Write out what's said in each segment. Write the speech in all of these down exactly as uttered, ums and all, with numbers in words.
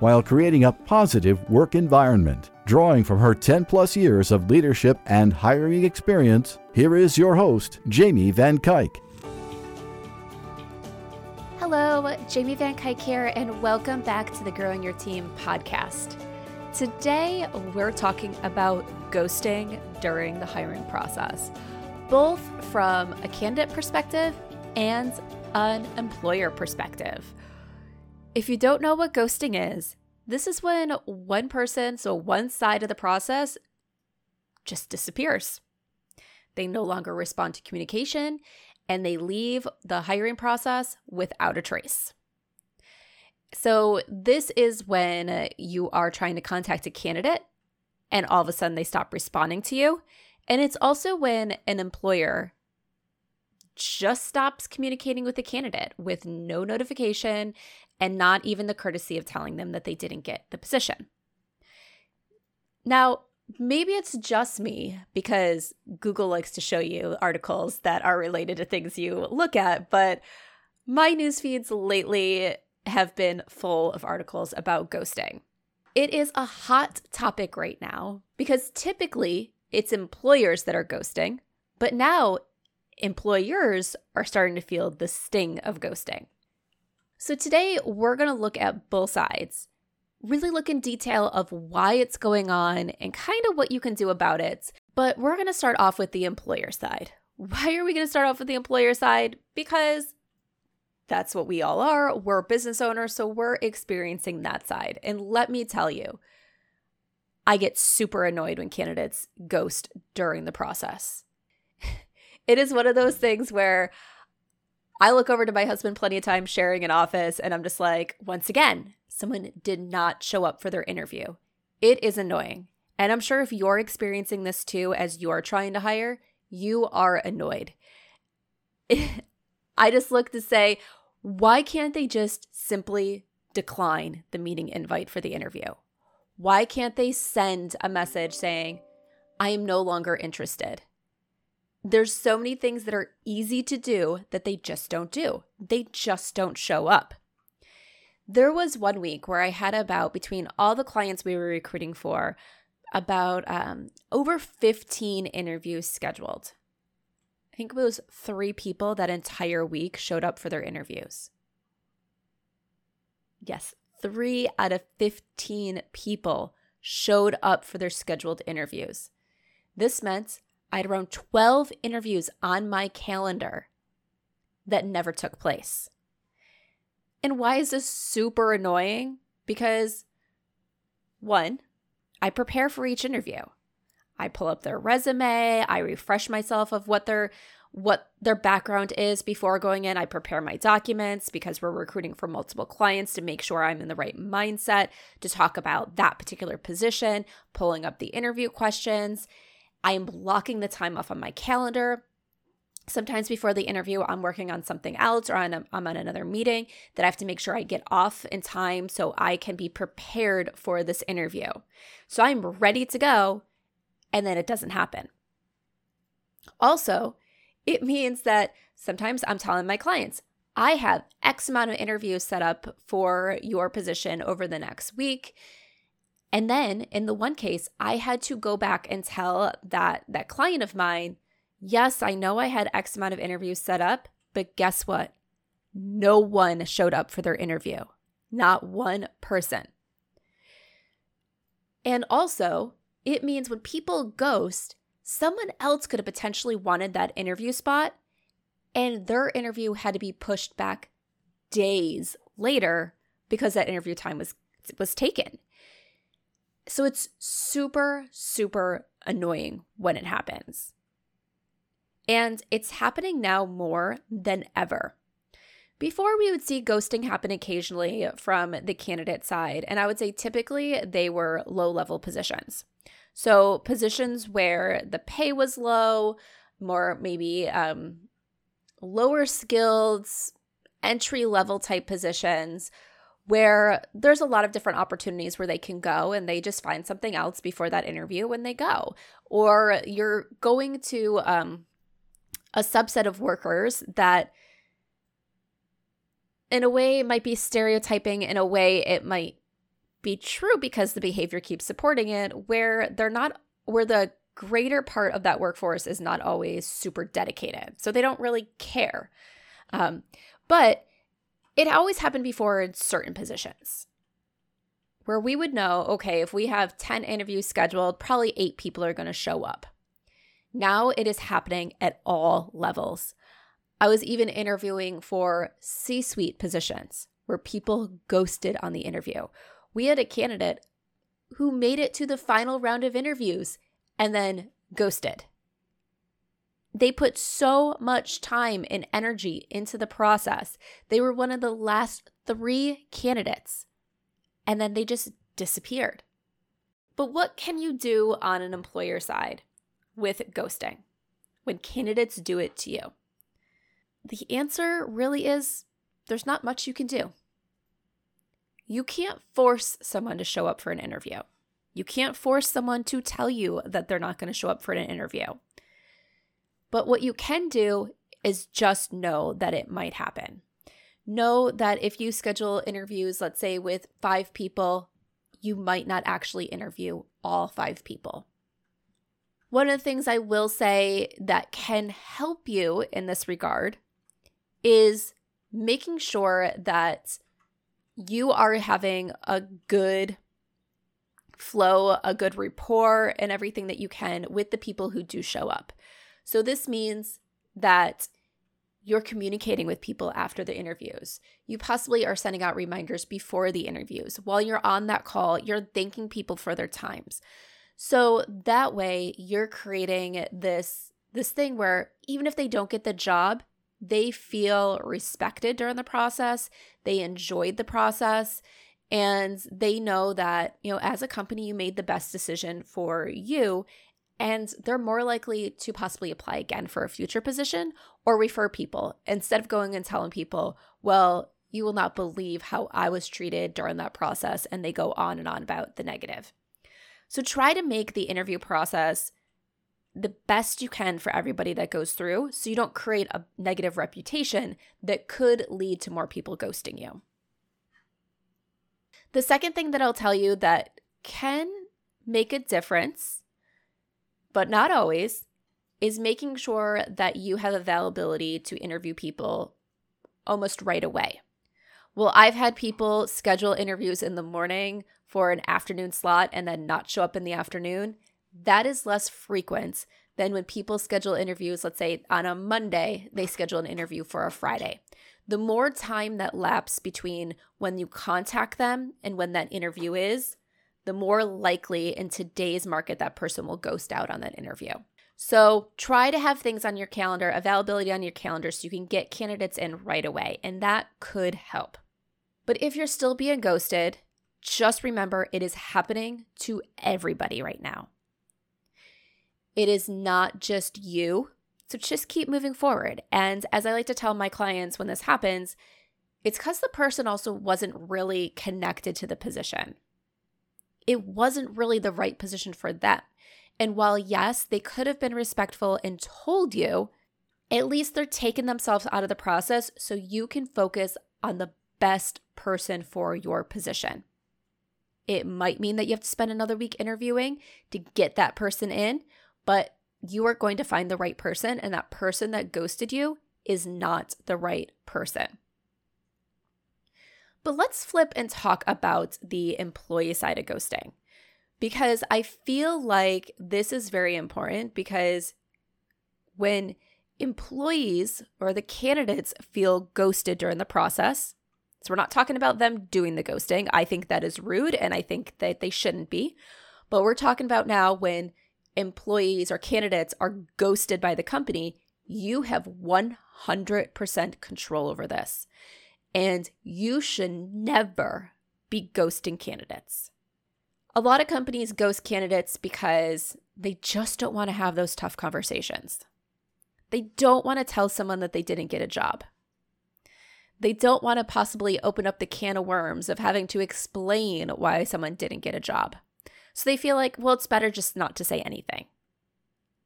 while creating a positive work environment. Drawing from her ten plus years of leadership and hiring experience, here is your host, Jamie Van Kuyk. Hello, Jamie Van Kuyk here, and welcome back to the Growing Your Team podcast. Today, we're talking about ghosting during the hiring process, both from a candidate perspective and an employer perspective. If you don't know what ghosting is, this is when one person, so one side of the process, just disappears. They no longer respond to communication and they leave the hiring process without a trace. So this is when you are trying to contact a candidate and all of a sudden they stop responding to you. And it's also when an employer just stops communicating with the candidate with no notification and not even the courtesy of telling them that they didn't get the position. Now, maybe it's just me because Google likes to show you articles that are related to things you look at, but my news feeds lately have been full of articles about ghosting. It is a hot topic right now because typically it's employers that are ghosting, but now employers are starting to feel the sting of ghosting. So today we're going to look at both sides, really look in detail of why it's going on and kind of what you can do about it. But we're going to start off with the employer side. Why are we going to start off with the employer side? Because that's what we all are. We're business owners, so we're experiencing that side. And let me tell you, I get super annoyed when candidates ghost during the process. It is one of those things where I look over to my husband plenty of times sharing an office and I'm just like, once again, someone did not show up for their interview. It is annoying. And I'm sure if you're experiencing this too as you're trying to hire, you are annoyed. I just look to say, why can't they just simply decline the meeting invite for the interview? Why can't they send a message saying, I am no longer interested? There's so many things that are easy to do that they just don't do. They just don't show up. There was one week where I had about, between all the clients we were recruiting for, about um, over fifteen interviews scheduled. I think it was three people that entire week showed up for their interviews. Yes, three out of fifteen people showed up for their scheduled interviews. This meant I had around twelve interviews on my calendar that never took place. And why is this super annoying? Because, one, I prepare for each interview. I pull up their resume. I refresh myself of what their what their background is before going in. I prepare my documents because we're recruiting for multiple clients to make sure I'm in the right mindset to talk about that particular position, pulling up the interview questions. I am blocking the time off on my calendar. Sometimes before the interview, I'm working on something else or on a, I'm on another meeting that I have to make sure I get off in time so I can be prepared for this interview. So I'm ready to go, and then it doesn't happen. Also, it means that sometimes I'm telling my clients, I have X amount of interviews set up for your position over the next week. And then in the one case, I had to go back and tell that, that client of mine, yes, I know I had X amount of interviews set up, but guess what? No one showed up for their interview. Not one person. And also, it means when people ghost, someone else could have potentially wanted that interview spot, and their interview had to be pushed back days later because that interview time was, was taken. So it's super, super annoying when it happens. And it's happening now more than ever Before, we would see ghosting happen occasionally from the candidate side, and I would say typically they were low-level positions. So positions where the pay was low, more maybe um, lower skilled, entry-level type positions where there's a lot of different opportunities where they can go and they just find something else before that interview when they go. Or you're going to um, a subset of workers that – in a way, it might be stereotyping. In a way, it might be true because the behavior keeps supporting it, where they're not, where the greater part of that workforce is not always super dedicated. So they don't really care. Um, but it always happened before in certain positions where we would know, okay, if we have ten interviews scheduled, probably eight people are going to show up. Now it is happening at all levels. I was even interviewing for C-suite positions where people ghosted on the interview. We had a candidate who made it to the final round of interviews and then ghosted. They put so much time and energy into the process. They were one of the last three candidates, and then they just disappeared. But what can you do on an employer side with ghosting when candidates do it to you? The answer really is there's not much you can do. You can't force someone to show up for an interview. You can't force someone to tell you that they're not going to show up for an interview. But what you can do is just know that it might happen. Know that if you schedule interviews, let's say with five people, you might not actually interview all five people. One of the things I will say that can help you in this regard is making sure that you are having a good flow, a good rapport, and everything that you can with the people who do show up. So this means that you're communicating with people after the interviews. You possibly are sending out reminders before the interviews. While you're on that call, you're thanking people for their times. So that way you're creating this this thing where even if they don't get the job, they feel respected during the process, they enjoyed the process, and they know that, you know, as a company you made the best decision for you, and they're more likely to possibly apply again for a future position or refer people instead of going and telling people, well, you will not believe how I was treated during that process, and they go on and on about the negative. So try to make the interview process the best you can for everybody that goes through, so you don't create a negative reputation that could lead to more people ghosting you. The second thing that I'll tell you that can make a difference, but not always, is making sure that you have availability to interview people almost right away. Well, I've had people schedule interviews in the morning for an afternoon slot and then not show up in the afternoon. That is less frequent than when people schedule interviews, let's say on a Monday, they schedule an interview for a Friday. The more time that lapses between when you contact them and when that interview is, the more likely in today's market that person will ghost out on that interview. So try to have things on your calendar, availability on your calendar, so you can get candidates in right away, and that could help. But if you're still being ghosted, just remember it is happening to everybody right now. It is not just you, so just keep moving forward. And as I like to tell my clients when this happens, it's because the person also wasn't really connected to the position. It wasn't really the right position for them. And while, yes, they could have been respectful and told you, at least they're taking themselves out of the process so you can focus on the best person for your position. It might mean that you have to spend another week interviewing to get that person in, but you are going to find the right person, and that person that ghosted you is not the right person. But let's flip and talk about the employee side of ghosting, because I feel like this is very important, because when employees or the candidates feel ghosted during the process, so we're not talking about them doing the ghosting. I think that is rude, and I think that they shouldn't be. But we're talking about now when employees or candidates are ghosted by the company, You have one hundred percent control over this, and you should never be ghosting candidates. A lot of companies ghost candidates because they just don't want to have those tough conversations. They don't want to tell someone that they didn't get a job. They don't want to possibly open up the can of worms of having to explain why someone didn't get a job. So they feel like, well, it's better just not to say anything.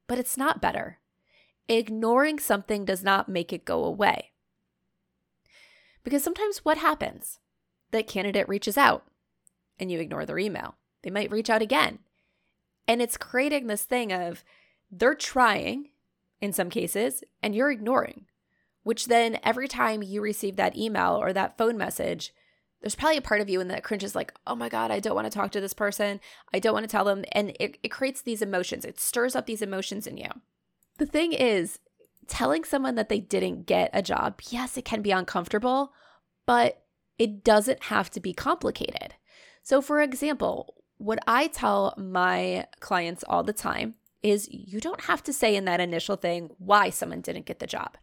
But it's not better. Ignoring something does not make it go away. Because sometimes what happens? That candidate reaches out and you ignore their email. They might reach out again. And it's creating this thing of they're trying in some cases and you're ignoring, which then every time you receive that email or that phone message, there's probably a part of you in that cringes like, oh my God, I don't want to talk to this person. I don't want to tell them. And it, it creates these emotions. It stirs up these emotions in you. The thing is, telling someone that they didn't get a job, yes, it can be uncomfortable, but it doesn't have to be complicated. So for example, what I tell my clients all the time is you don't have to say in that initial thing why someone didn't get the job.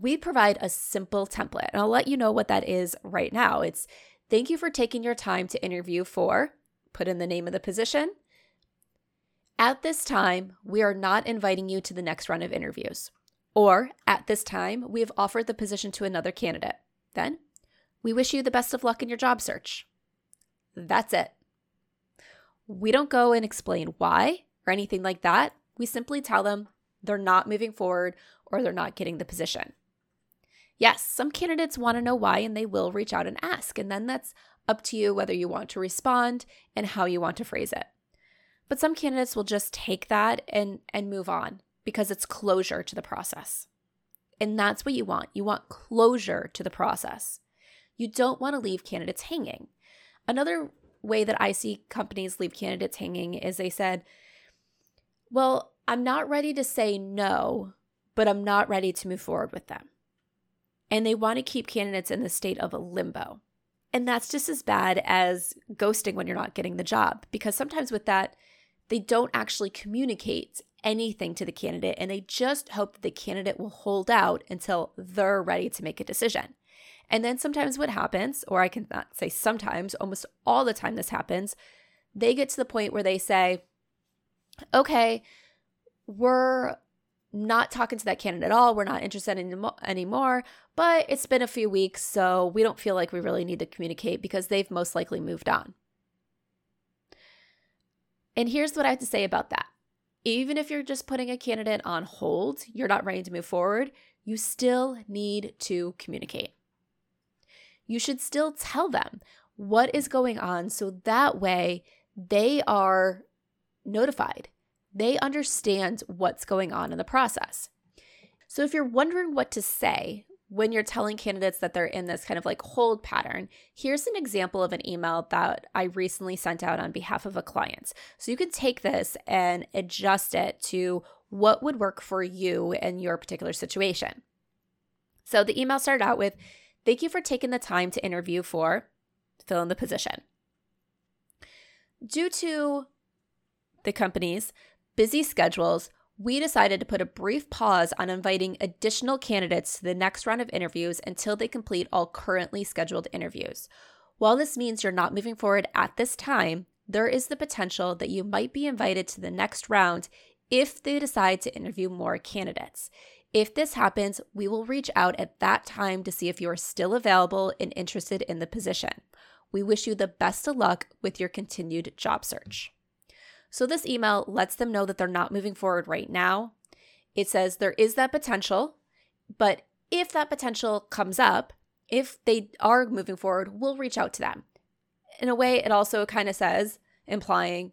We provide a simple template, and I'll let you know what that is right now. It's thank you for taking your time to interview for, put in the name of the position. At this time, we are not inviting you to the next round of interviews. Or at this time, we have offered the position to another candidate. Then, we wish you the best of luck in your job search. That's it. We don't go and explain why or anything like that. We simply tell them they're not moving forward or they're not getting the position. Yes, some candidates want to know why and they will reach out and ask. And then that's up to you whether you want to respond and how you want to phrase it. But some candidates will just take that and, and move on because it's closure to the process. And that's what you want. You want closure to the process. You don't want to leave candidates hanging. Another way that I see companies leave candidates hanging is they said, well, I'm not ready to say no, but I'm not ready to move forward with them. And they want to keep candidates in the state of a limbo. And that's just as bad as ghosting when you're not getting the job, because sometimes with that, they don't actually communicate anything to the candidate, and they just hope that the candidate will hold out until they're ready to make a decision. And then sometimes what happens, or I cannot say sometimes, almost all the time this happens, they get to the point where they say, okay, we're not talking to that candidate at all, we're not interested in anymore, but it's been a few weeks, so we don't feel like we really need to communicate because they've most likely moved on. And here's what I have to say about that. Even if you're just putting a candidate on hold, you're not ready to move forward, you still need to communicate. You should still tell them what is going on so that way they are notified. They understand what's going on in the process. So if you're wondering what to say when you're telling candidates that they're in this kind of like hold pattern, here's an example of an email that I recently sent out on behalf of a client. So you can take this and adjust it to what would work for you in your particular situation. So the email started out with, thank you for taking the time to interview for, fill in the position. Due to the company's busy schedules, we decided to put a brief pause on inviting additional candidates to the next round of interviews until they complete all currently scheduled interviews. While this means you're not moving forward at this time, there is the potential that you might be invited to the next round if they decide to interview more candidates. If this happens, we will reach out at that time to see if you are still available and interested in the position. We wish you the best of luck with your continued job search. So this email lets them know that they're not moving forward right now. It says there is that potential, but if that potential comes up, if they are moving forward, we'll reach out to them. In a way, it also kind of says, implying,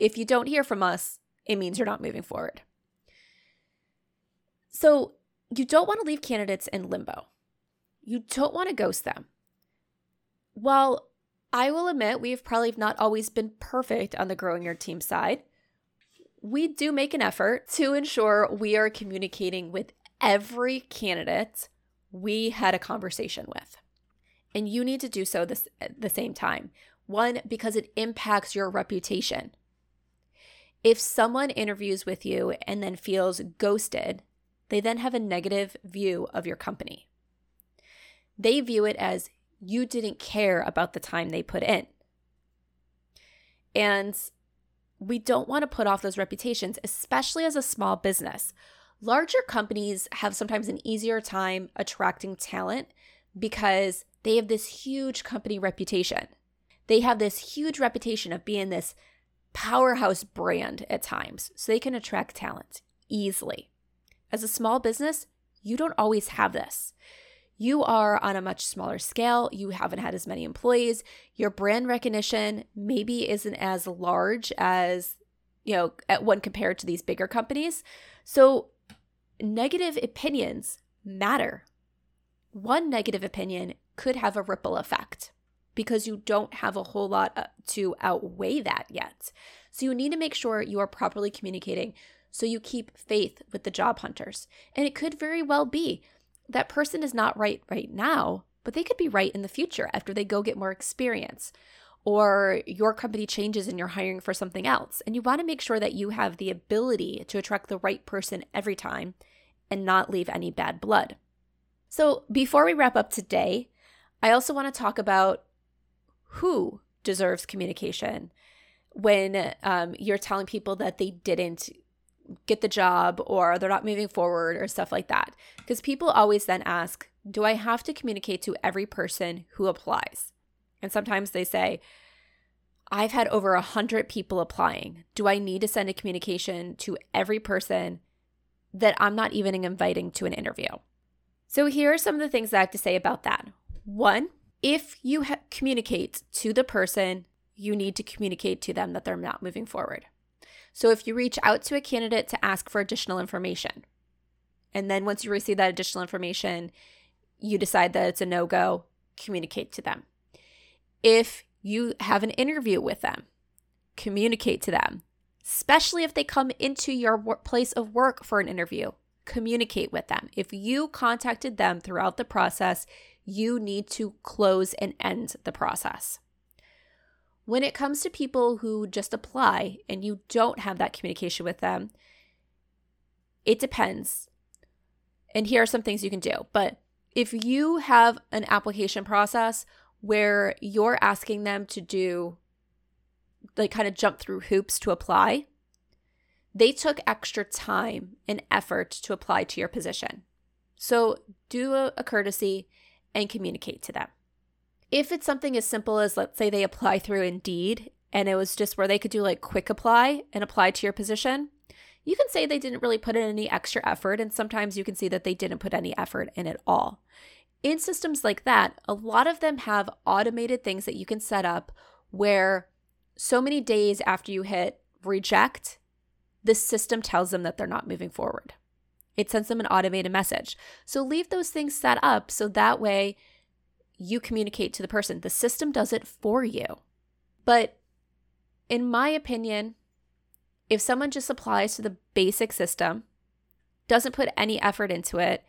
if you don't hear from us, it means you're not moving forward. So you don't want to leave candidates in limbo. You don't want to ghost them. While I will admit we've probably not always been perfect on the growing your team side, we do make an effort to ensure we are communicating with every candidate we had a conversation with. And you need to do so this, at the same time. One, because it impacts your reputation. If someone interviews with you and then feels ghosted, they then have a negative view of your company. They view it as you didn't care about the time they put in. And we don't want to put off those reputations, especially as a small business. Larger companies have sometimes an easier time attracting talent because they have this huge company reputation. They have this huge reputation of being this powerhouse brand at times, so they can attract talent easily. As a small business, you don't always have this. You are on a much smaller scale. You haven't had as many employees. Your brand recognition maybe isn't as large as, you know, at one compared to these bigger companies. So negative opinions matter. One negative opinion could have a ripple effect because you don't have a whole lot to outweigh that yet. So you need to make sure you are properly communicating so you keep faith with the job hunters. And it could very well be that person is not right right now, but they could be right in the future after they go get more experience, or your company changes and you're hiring for something else. And you want to make sure that you have the ability to attract the right person every time and not leave any bad blood. So before we wrap up today, I also want to talk about who deserves communication when um, you're telling people that they didn't get the job or they're not moving forward or stuff like that. Because people always then ask, do I have to communicate to every person who applies? And sometimes they say, I've had over a hundred people applying. Do I need to send a communication to every person that I'm not even inviting to an interview? So here are some of the things that I have to say about that. One, if you ha- communicate to the person, you need to communicate to them that they're not moving forward. So if you reach out to a candidate to ask for additional information, and then once you receive that additional information, you decide that it's a no-go, communicate to them. If you have an interview with them, communicate to them, especially if they come into your place of work for an interview, communicate with them. If you contacted them throughout the process, you need to close and end the process. When it comes to people who just apply and you don't have that communication with them, it depends. And here are some things you can do. But if you have an application process where you're asking them to do, like, kind of jump through hoops to apply, they took extra time and effort to apply to your position. So do a, a courtesy and communicate to them. If it's something as simple as, let's say they apply through Indeed and it was just where they could do like quick apply and apply to your position, you can say they didn't really put in any extra effort, and sometimes you can see that they didn't put any effort in at all. In systems like that, a lot of them have automated things that you can set up where so many days after you hit reject, the system tells them that they're not moving forward. It sends them an automated message. So leave those things set up so that way you communicate to the person. The system does it for you. But in my opinion, if someone just applies to the basic system, doesn't put any effort into it,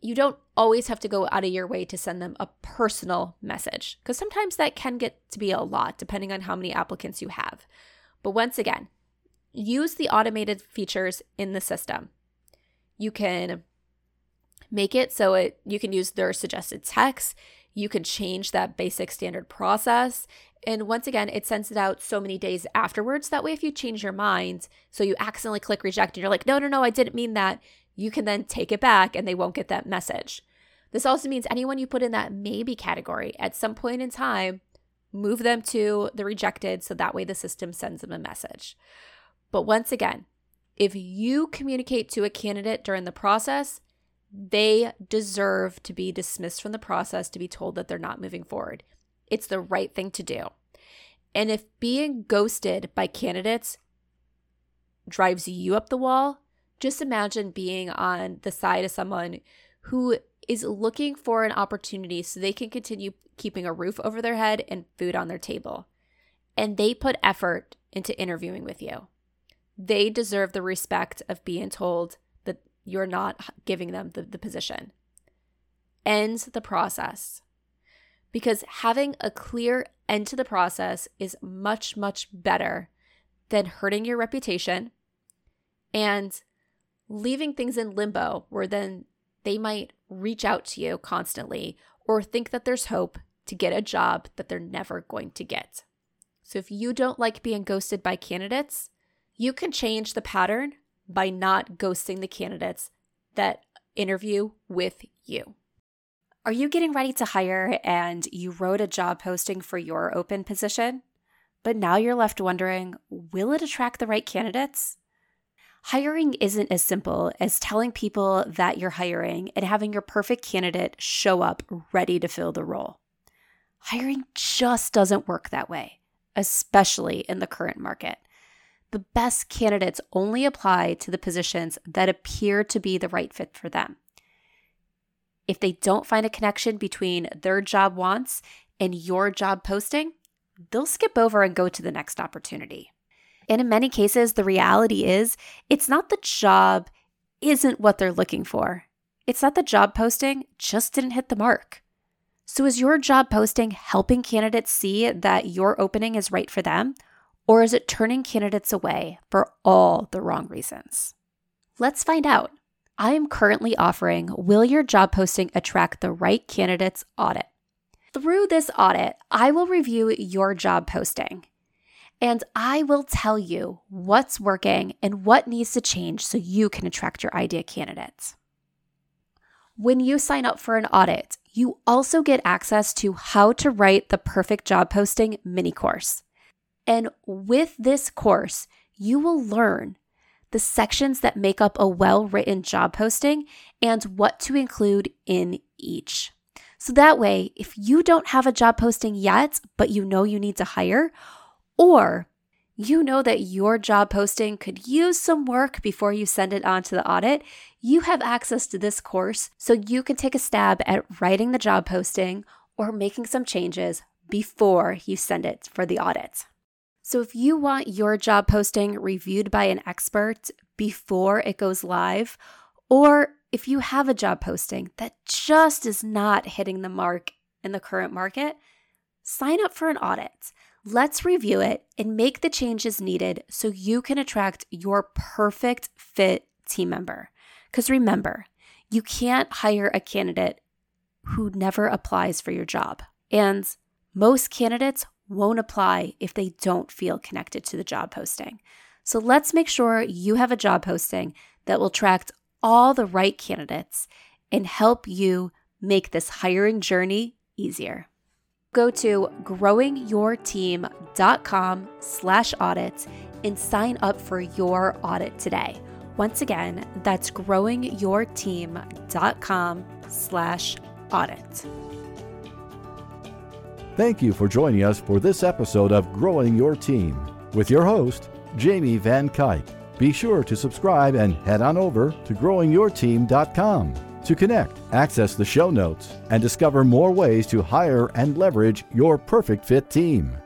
you don't always have to go out of your way to send them a personal message, because sometimes that can get to be a lot depending on how many applicants you have. But once again, use the automated features in the system. You can make it so it you can use their suggested text. You can change that basic standard process. And once again, it sends it out so many days afterwards. That way, if you change your mind, so you accidentally click reject and you're like, no, no, no, I didn't mean that, you can then take it back and they won't get that message. This also means anyone you put in that maybe category, at some point in time, move them to the rejected, so that way the system sends them a message. But once again, if you communicate to a candidate during the process, they deserve to be dismissed from the process, to be told that they're not moving forward. It's the right thing to do. And if being ghosted by candidates drives you up the wall, just imagine being on the side of someone who is looking for an opportunity so they can continue keeping a roof over their head and food on their table. And they put effort into interviewing with you. They deserve the respect of being told that you're not giving them the, the position. End the process. Because having a clear end to the process is much, much better than hurting your reputation and leaving things in limbo where then they might reach out to you constantly or think that there's hope to get a job that they're never going to get. So if you don't like being ghosted by candidates, you can change the pattern by not ghosting the candidates that interview with you. Are you getting ready to hire and you wrote a job posting for your open position, but now you're left wondering, will it attract the right candidates? Hiring isn't as simple as telling people that you're hiring and having your perfect candidate show up ready to fill the role. Hiring just doesn't work that way, especially in the current market. The best candidates only apply to the positions that appear to be the right fit for them. If they don't find a connection between their job wants and your job posting, they'll skip over and go to the next opportunity. And in many cases, the reality is it's not the job isn't what they're looking for. It's not the job posting just didn't hit the mark. So is your job posting helping candidates see that your opening is right for them? Or is it turning candidates away for all the wrong reasons? Let's find out. I am currently offering Will Your Job Posting Attract the Right Candidates audit. Through this audit, I will review your job posting and I will tell you what's working and what needs to change so you can attract your ideal candidates. When you sign up for an audit, you also get access to How to Write the Perfect Job Posting mini course. And with this course, you will learn the sections that make up a well-written job posting and what to include in each. So that way, if you don't have a job posting yet, but you know you need to hire, or you know that your job posting could use some work before you send it on to the audit, you have access to this course so you can take a stab at writing the job posting or making some changes before you send it for the audit. So if you want your job posting reviewed by an expert before it goes live, or if you have a job posting that just is not hitting the mark in the current market, sign up for an audit. Let's review it and make the changes needed so you can attract your perfect fit team member. Because remember, you can't hire a candidate who never applies for your job. And most candidates won't apply if they don't feel connected to the job posting. So let's make sure you have a job posting that will attract all the right candidates and help you make this hiring journey easier. Go to growingyourteam.com slash audit and sign up for your audit today. Once again, that's growingyourteam.com slash audit. Thank you for joining us for this episode of Growing Your Team with your host, Jamie Van Kuyk. Be sure to subscribe and head on over to growing your team dot com to connect, access the show notes, and discover more ways to hire and leverage your perfect fit team.